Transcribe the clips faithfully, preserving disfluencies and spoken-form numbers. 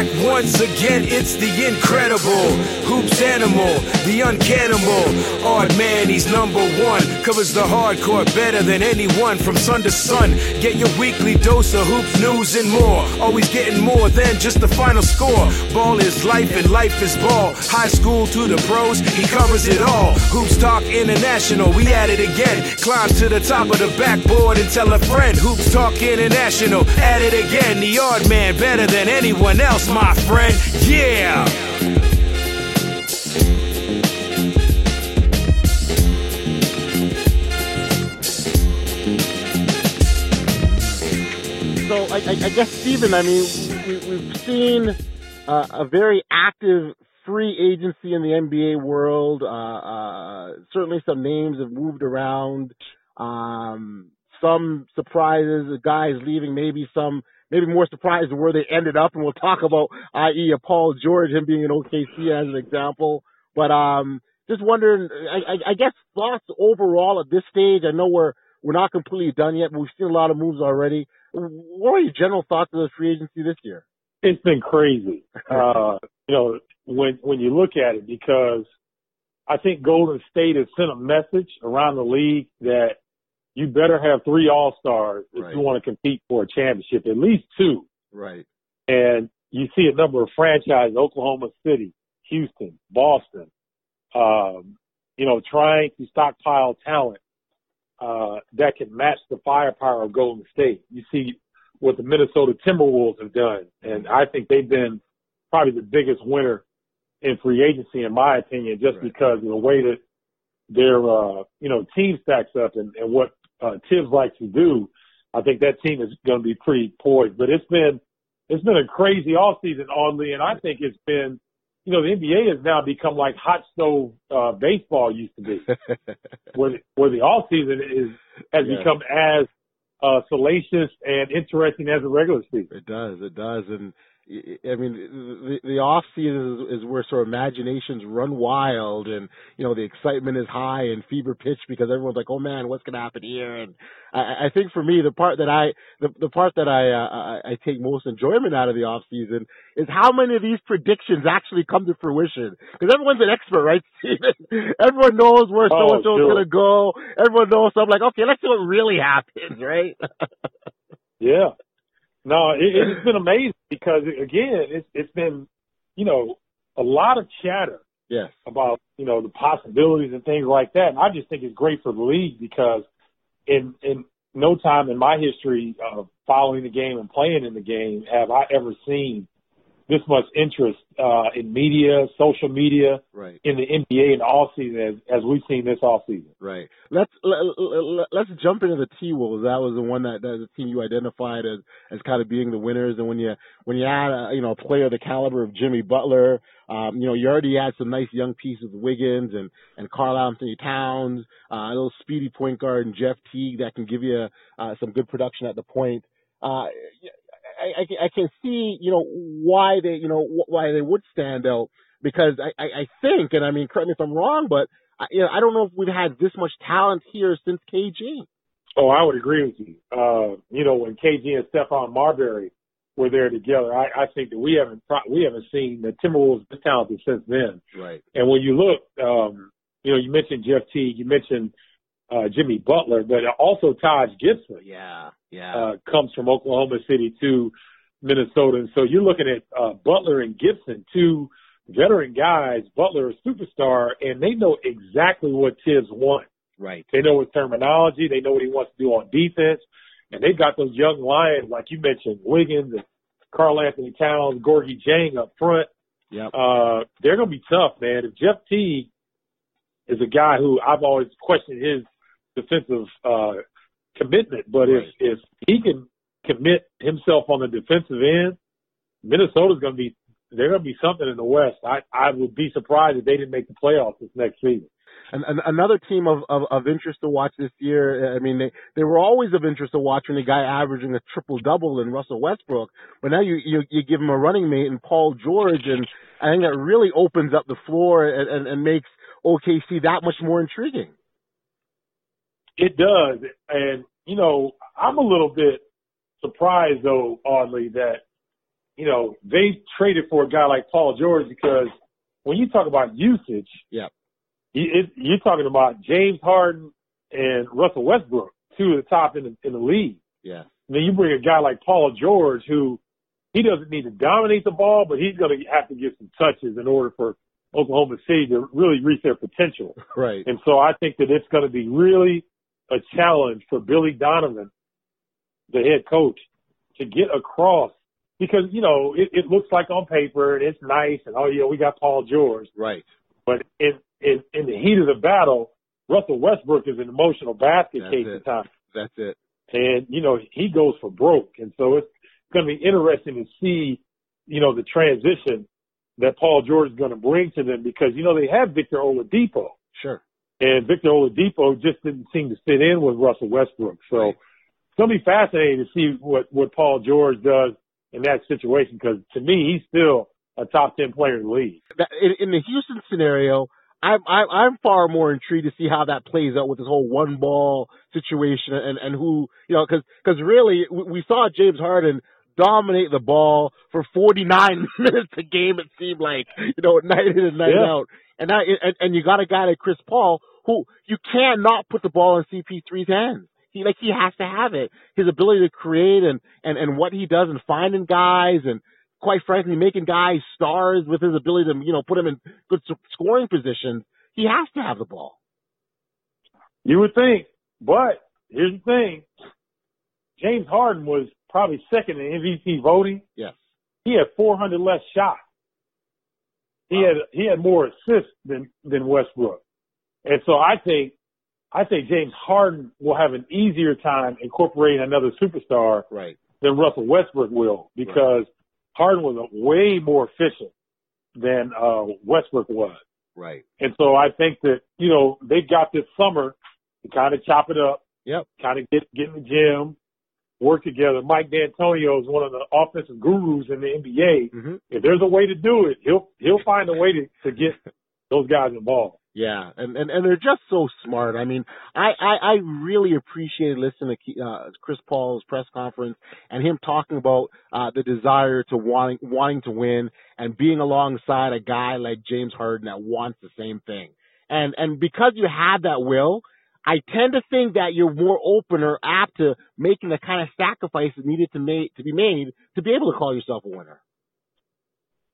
back once again. It's the incredible Hoops Animal, the uncannibal. Odd man, he's number one. Covers the hardcore better than anyone from sun to sun. Get your weekly dose of hoop news and more. Always getting more than just the final score. Ball is life and life is ball. High school to the pros, he covers it all. Hoops Talk International, we at it again. Climb to the top of the backboard and tell a friend. Hoops Talk International, at it again. The odd man, better than anyone else, my friend. Yeah! So I, I, I guess, Stephen, I mean, we, we've seen uh, a very active free agency in the N B A world. Uh, uh, certainly some names have moved around. Um, some surprises, guys leaving, maybe some, maybe more surprised where they ended up. And we'll talk about, that is, Paul George, him being in O K C as an example. But um, just wondering, I, I, I guess, thoughts overall at this stage. I know we're we're not completely done yet, but we've seen a lot of moves already. What are your general thoughts of the free agency this year? It's been crazy, uh, you know, when when you look at it, because I think Golden State has sent a message around the league that you better have three all-stars if right. you want to compete for a championship, at least two. Right. And you see a number of franchises, Oklahoma City, Houston, Boston, um, you know, trying to stockpile talent uh that can match the firepower of Golden State. You see what the Minnesota Timberwolves have done, and I think they've been probably the biggest winner in free agency, in my opinion, just right. because of the way that their uh you know team stacks up and, and what uh, Tibbs likes to do. I think that team is going to be pretty poised. But it's been it's been a crazy offseason, Audley, and I think it's been you know, the N B A has now become like hot stove uh, baseball used to be, where, the, where the offseason is, has yeah. become as uh, salacious and interesting as the regular season. It does, it does. And, I mean, the, the offseason is, is where sort of imaginations run wild and, you know, the excitement is high and fever pitch because everyone's like, oh, man, what's going to happen here? And I, I think for me, the part that I the, the part that I, uh, I take most enjoyment out of the offseason is how many of these predictions actually come to fruition. Because everyone's an expert, right, Steven? Everyone knows where oh, so-and-so is going to go. Everyone knows. So I'm like, okay, let's see what really happens, right? Yeah. No, it, it's been amazing because, again, it's, it's been, you know, a lot of chatter yes. about, you know, the possibilities and things like that. And I just think it's great for the league because in in no time in my history of following the game and playing in the game have I ever seen this much interest uh, in media, social media, right. in the N B A and offseason as, as we've seen this offseason. Right. Let's let, let, let's jump into the T-Wolves. That was the one that, that was the team you identified as, as kind of being the winners. And when you when you add a, you know a player the caliber of Jimmy Butler, um, you know you already had some nice young pieces of Wiggins and and Karl-Anthony Towns, uh, a little speedy point guard and Jeff Teague that can give you uh, some good production at the point. Uh, I, I, I can see, you know, why they, you know, why they would stand out because I, I, I think, and I mean, correct me if I'm wrong, but I, you know, I don't know if we've had this much talent here since K G. Oh, I would agree with you. Uh, you know, when K G and Stephon Marbury were there together, I, I think that we haven't we haven't seen the Timberwolves this talented since then. Right. And when you look, um, you know, you mentioned Jeff Teague, you mentioned uh, Jimmy Butler, but also Taj Gibson. Yeah. Yeah. Uh, comes from Oklahoma City to Minnesota. And so you're looking at uh, Butler and Gibson, two veteran guys, Butler a superstar, and they know exactly what Tibbs wants. Right. They know his terminology. They know what he wants to do on defense. And they've got those young lions, like you mentioned, Wiggins and Karl-Anthony Towns, Gorgie Jang up front. Yep. Uh, they're going to be tough, man. If Jeff Teague is a guy who I've always questioned his defensive uh commitment, but right. if, if he can commit himself on the defensive end, Minnesota's going to be they're going to be something in the West. I, I would be surprised if they didn't make the playoffs this next season. And, and another team of, of, of interest to watch this year. I mean, they, they were always of interest to watch when the guy averaging a triple double in Russell Westbrook, but now you, you you give him a running mate in Paul George, and I think that really opens up the floor and, and, and makes O K C that much more intriguing. It does. And, you know, I'm a little bit surprised, though, Audley, that you know, they traded for a guy like Paul George because when you talk about usage, yeah, you, it, you're talking about James Harden and Russell Westbrook, two of the top in the, in the league. Yeah. And then you bring a guy like Paul George who he doesn't need to dominate the ball, but he's going to have to get some touches in order for Oklahoma City to really reach their potential. Right. And so I think that it's going to be really a challenge for Billy Donovan, the head coach, to get across because, you know, it, it looks like on paper and it's nice and, oh, yeah, we got Paul George. Right. But in, in, in the heat of the battle, Russell Westbrook is an emotional basket case at times. That's it. And, you know, he goes for broke. And so it's going to be interesting to see, you know, the transition that Paul George is going to bring to them because, you know, they have Victor Oladipo. Sure. And Victor Oladipo just didn't seem to fit in with Russell Westbrook. So right. It's going to be fascinating to see what, what Paul George does in that situation because, to me, he's still a top ten player in the league. In the Houston scenario, I'm, I'm far more intrigued to see how that plays out with this whole one-ball situation and, and who, you know, because because really we saw James Harden dominate the ball for forty-nine minutes a game, it seemed like, you know, night in and night yeah. out. And, that, and and you got a guy like Chris Paul who you cannot put the ball in C P three's hands. He like he has to have it. His ability to create and, and, and what he does and finding guys and, quite frankly, making guys stars with his ability to, you know, put him in good scoring positions, he has to have the ball. You would think, but here's the thing. James Harden was probably second in M V P voting. Yes. He had four hundred less shots. He wow. had he had more assists than, than Westbrook. And so I think I think James Harden will have an easier time incorporating another superstar right. than Russell Westbrook will because right. Harden was way more efficient than uh, Westbrook was. Right. And so I think that, you know, they've got this summer to kind of chop it up, yep. kind of get, get in the gym, work together. Mike D'Antonio is one of the offensive gurus in the N B A. Mm-hmm. If there's a way to do it, he'll he'll find a way to, to get those guys involved. Yeah, and, and, and they're just so smart. I mean, I, I, I really appreciated listening to uh, Chris Paul's press conference and him talking about uh, the desire to wanting, wanting to win and being alongside a guy like James Harden that wants the same thing. And and because you have that will, I tend to think that you're more open or apt to making the kind of sacrifice that needed to, make, to be made to be able to call yourself a winner.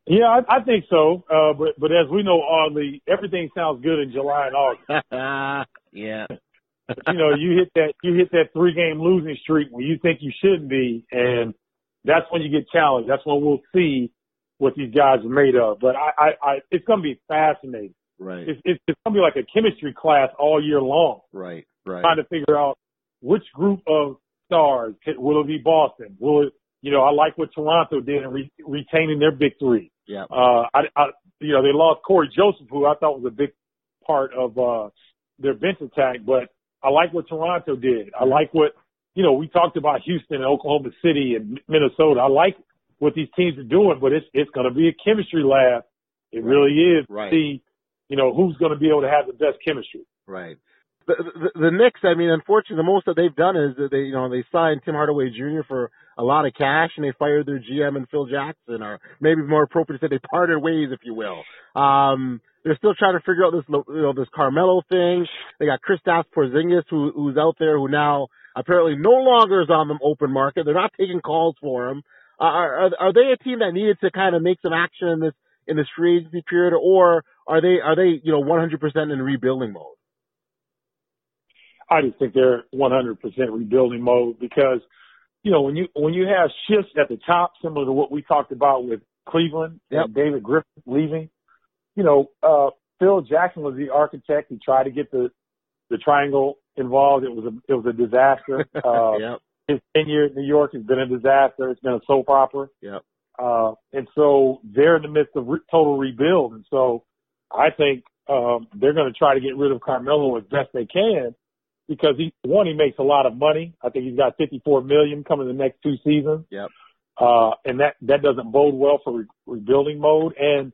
Yeah, I, I think so. Uh, but but as we know, Audley, everything sounds good in July and August. yeah. But, you know, you hit that you hit that three game losing streak when you think you shouldn't be, and that's when you get challenged. That's when we'll see what these guys are made of. But I, I, I it's going to be fascinating. Right. It's, it's, it's going to be like a chemistry class all year long. Right. Right. Trying to figure out which group of stars will it be. Boston? Will it? You know, I like what Toronto did in re- retaining their big three. Yeah. Uh, I, I, you know, they lost Corey Joseph, who I thought was a big part of uh, their bench attack. But I like what Toronto did. I like what, you know, we talked about Houston and Oklahoma City and Minnesota. I like what these teams are doing, but it's it's going to be a chemistry lab. It right. really is. Right. See, you know, who's going to be able to have the best chemistry. Right. The, the, the Knicks, I mean, unfortunately, the most that they've done is that they, you know, they signed Tim Hardaway Junior for a lot of cash, and they fired their G M and Phil Jackson, or maybe more appropriate to say they parted ways, if you will. Um, they're still trying to figure out this, you know, this Carmelo thing. They got Kristaps Porzingis, who, who's out there, who now apparently no longer is on the open market. They're not taking calls for him. Uh, are, are they a team that needed to kind of make some action in this in this free agency period, or are they are they you know one hundred percent in rebuilding mode? I just think they're one hundred percent rebuilding mode because, you know, when you when you have shifts at the top, similar to what we talked about with Cleveland yep. and David Griffin leaving, you know, uh, Phil Jackson was the architect. He tried to get the, the triangle involved. It was a it was a disaster. Uh, yep. His tenure in New York has been a disaster. It's been a soap opera. Yep. Uh, and so they're in the midst of re- total rebuild. And so I think um, they're going to try to get rid of Carmelo as best they can. Because he, one, he makes a lot of money. I think he's got fifty-four million dollars coming the next two seasons. Yep. Uh, and that, that doesn't bode well for re- rebuilding mode. And,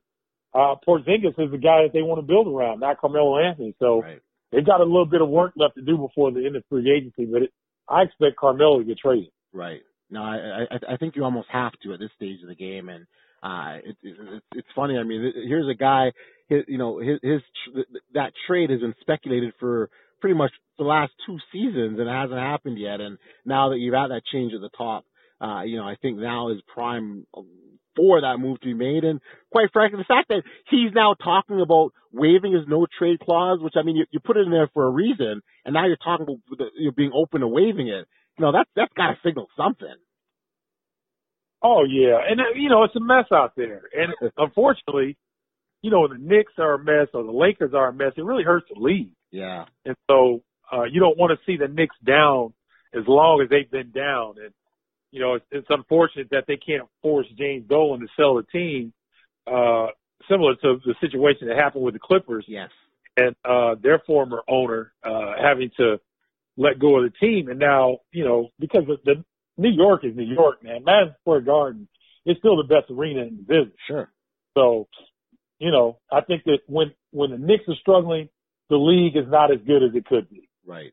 uh, Porzingis is the guy that they want to build around, not Carmelo Anthony. So right. they've got a little bit of work left to do before the end of free agency, but it, I expect Carmelo to get traded. Right. No, I, I I think you almost have to at this stage of the game, and uh, it, it, it, it's funny. I mean, here's a guy, his, you know, his, his that trade has been speculated for pretty much the last two seasons, and it hasn't happened yet. And now that you've had that change at the top, uh, you know, I think now is prime for that move to be made. And quite frankly, the fact that he's now talking about waiving his no trade clause, which I mean, you, you put it in there for a reason, and now you're talking about the, you're being open to waiving it. You know, that's, that's got to signal something. Oh, yeah. And, you know, it's a mess out there. And, unfortunately, you know, the Knicks are a mess or the Lakers are a mess. It really hurts the league. Yeah. And so uh, you don't want to see the Knicks down as long as they've been down. And, you know, it's, it's unfortunate that they can't force James Dolan to sell the team, uh, similar to the situation that happened with the Clippers. Yes. And uh, their former owner uh, having to let go of the team. And now, you know, because of the New York is New York, man. Madison Square Garden is still the best arena in the business. Sure. So, you know, I think that when, when the Knicks are struggling, the league is not as good as it could be. Right.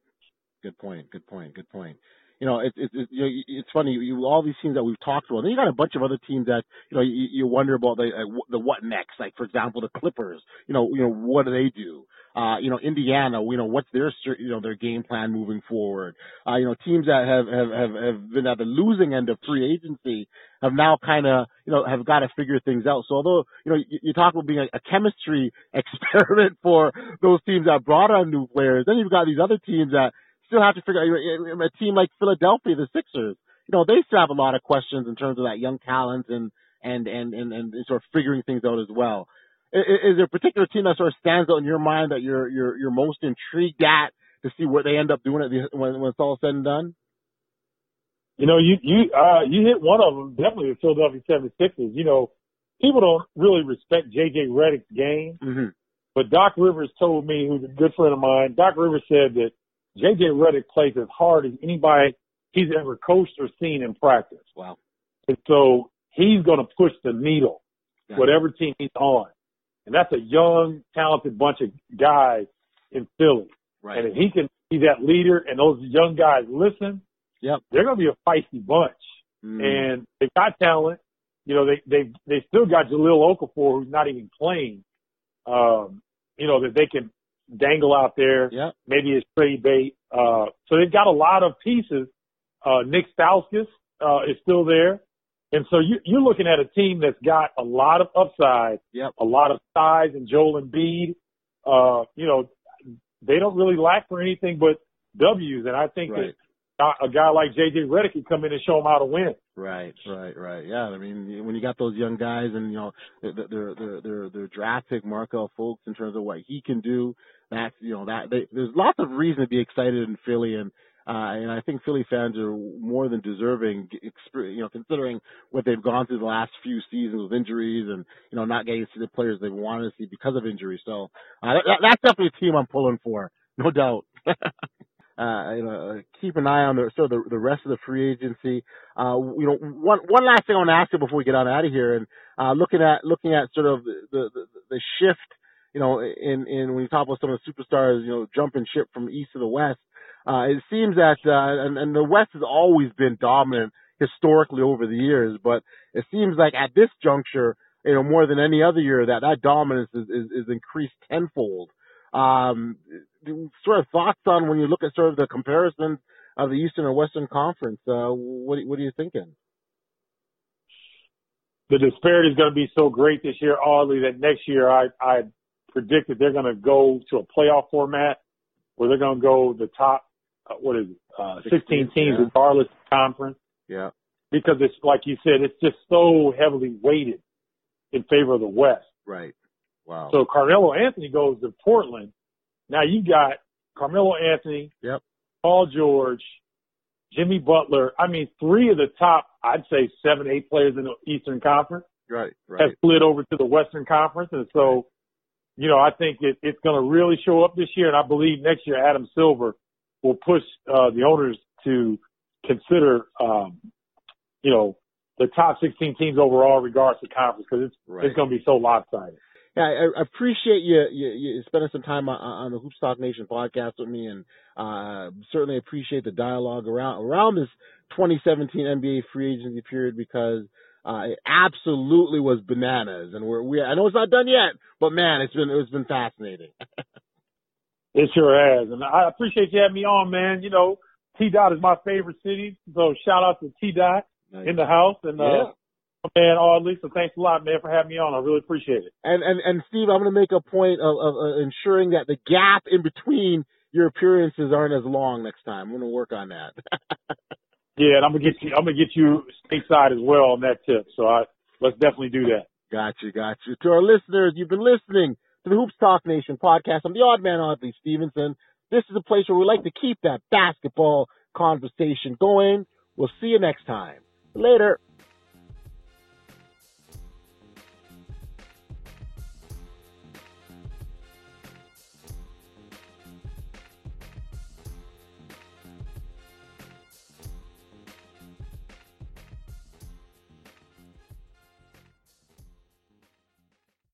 Good point. Good point. Good point. You know, it, it, it, you know, it's funny. You all these teams that we've talked about. Then you got a bunch of other teams that you know you, you wonder about the the what next. Like for example, the Clippers. You know, you know what do they do? Uh, you know, Indiana. You know what's their you know their game plan moving forward. Uh, you know, teams that have have have, have been at the losing end of free agency have now kind of you know have got to figure things out. So although you know you, you talk about being a, a chemistry experiment for those teams that brought on new players, then you've got these other teams that still have to figure out. A team like Philadelphia, the Sixers, you know, they still have a lot of questions in terms of that young talent and and and and, and sort of figuring things out as well. Is, is there a particular team that sort of stands out in your mind that you're you're you're most intrigued at to see what they end up doing at the, when when it's all said and done? You know, you you uh, you hit one of them, definitely the Philadelphia seventy-sixers. You know, people don't really respect J J Reddick's game, mm-hmm. but Doc Rivers told me, who's a good friend of mine, Doc Rivers said that J J Reddick plays as hard as anybody he's ever coached or seen in practice. Wow. And so he's going to push the needle, yeah. whatever team he's on. And that's a young, talented bunch of guys in Philly. Right. And if he can be that leader and those young guys listen, yep. they're going to be a feisty bunch. Mm. And they've got talent. You know, they they they still got Jahlil Okafor, who's not even playing, um, you know, that they can – dangle out there. Yep. Maybe it's trade bait. Uh, so they've got a lot of pieces. Uh, Nick Stauskas uh, is still there. And so you, you're looking at a team that's got a lot of upside, yep. a lot of size, and Joel Embiid. Uh, you know, they don't really lack for anything but W's. And I think right. that a guy like J J Redick can come in and show them how to win. Right, right, right. Yeah, I mean, when you got those young guys and, you know, their their their, their draft pick, Markelle Fultz, in terms of what he can do, That's you know that they, there's lots of reason to be excited in Philly, and uh, and I think Philly fans are more than deserving, you know, considering what they've gone through the last few seasons with injuries and you know not getting to see the players they wanted to see because of injuries. So uh, that, that's definitely a team I'm pulling for, no doubt. Uh, you know, keep an eye on the sort of the, the rest of the free agency. Uh, you know, one one last thing I want to ask you before we get on out of here, and uh, looking at looking at sort of the the, the, the shift. You know, in, in when you talk about some of the superstars, you know, jumping ship from east to the west, uh, it seems that, uh, and, and the west has always been dominant historically over the years, but it seems like at this juncture, you know, more than any other year, that that dominance is, is, is increased tenfold. Um, sort of thoughts on when you look at sort of the comparison of the Eastern and Western Conference, uh, what, what are you thinking? The disparity is going to be so great this year, Audley, that next year I, I, predict that they're going to go to a playoff format where they're going to go the top, uh, what is it, uh, sixteen teams yeah. regardless of conference. Yeah. Because it's, like you said, it's just so heavily weighted in favor of the West. Right. Wow. So Carmelo Anthony goes to Portland. Now you got Carmelo Anthony, yep. Paul George, Jimmy Butler. I mean, three of the top, I'd say seven, eight players in the Eastern Conference right, right. have slid over to the Western Conference. And so, right. you know, I think it, it's going to really show up this year, and I believe next year Adam Silver will push uh, the owners to consider, um, you know, the top sixteen teams overall, regardless of conference, because it's right. it's going to be so lopsided. I, I appreciate you, you, you spending some time on, on the Hoops Talk Nation podcast with me, and uh, certainly appreciate the dialogue around around this twenty seventeen N B A free agency period, because uh, it absolutely was bananas. And we're we I know it's not done yet, but man, it's been it's been fascinating. It sure has, and I appreciate you having me on, man. You know, T-Dot is my favorite city, so shout out to T-Dot nice. in the house, and. Uh, yeah. Man, Audley, so thanks a lot, man, for having me on. I really appreciate it. And and, and Steve, I'm going to make a point of, of uh, ensuring that the gap in between your appearances aren't as long next time. I'm going to work on that. Yeah, and I'm going to get you. I'm going to get you stateside as well on that tip. So I, let's definitely do that. Got you, got you. To our listeners, you've been listening to the Hoops Talk Nation podcast. I'm the odd man, Audley Stevenson. This is a place where we like to keep that basketball conversation going. We'll see you next time. Later.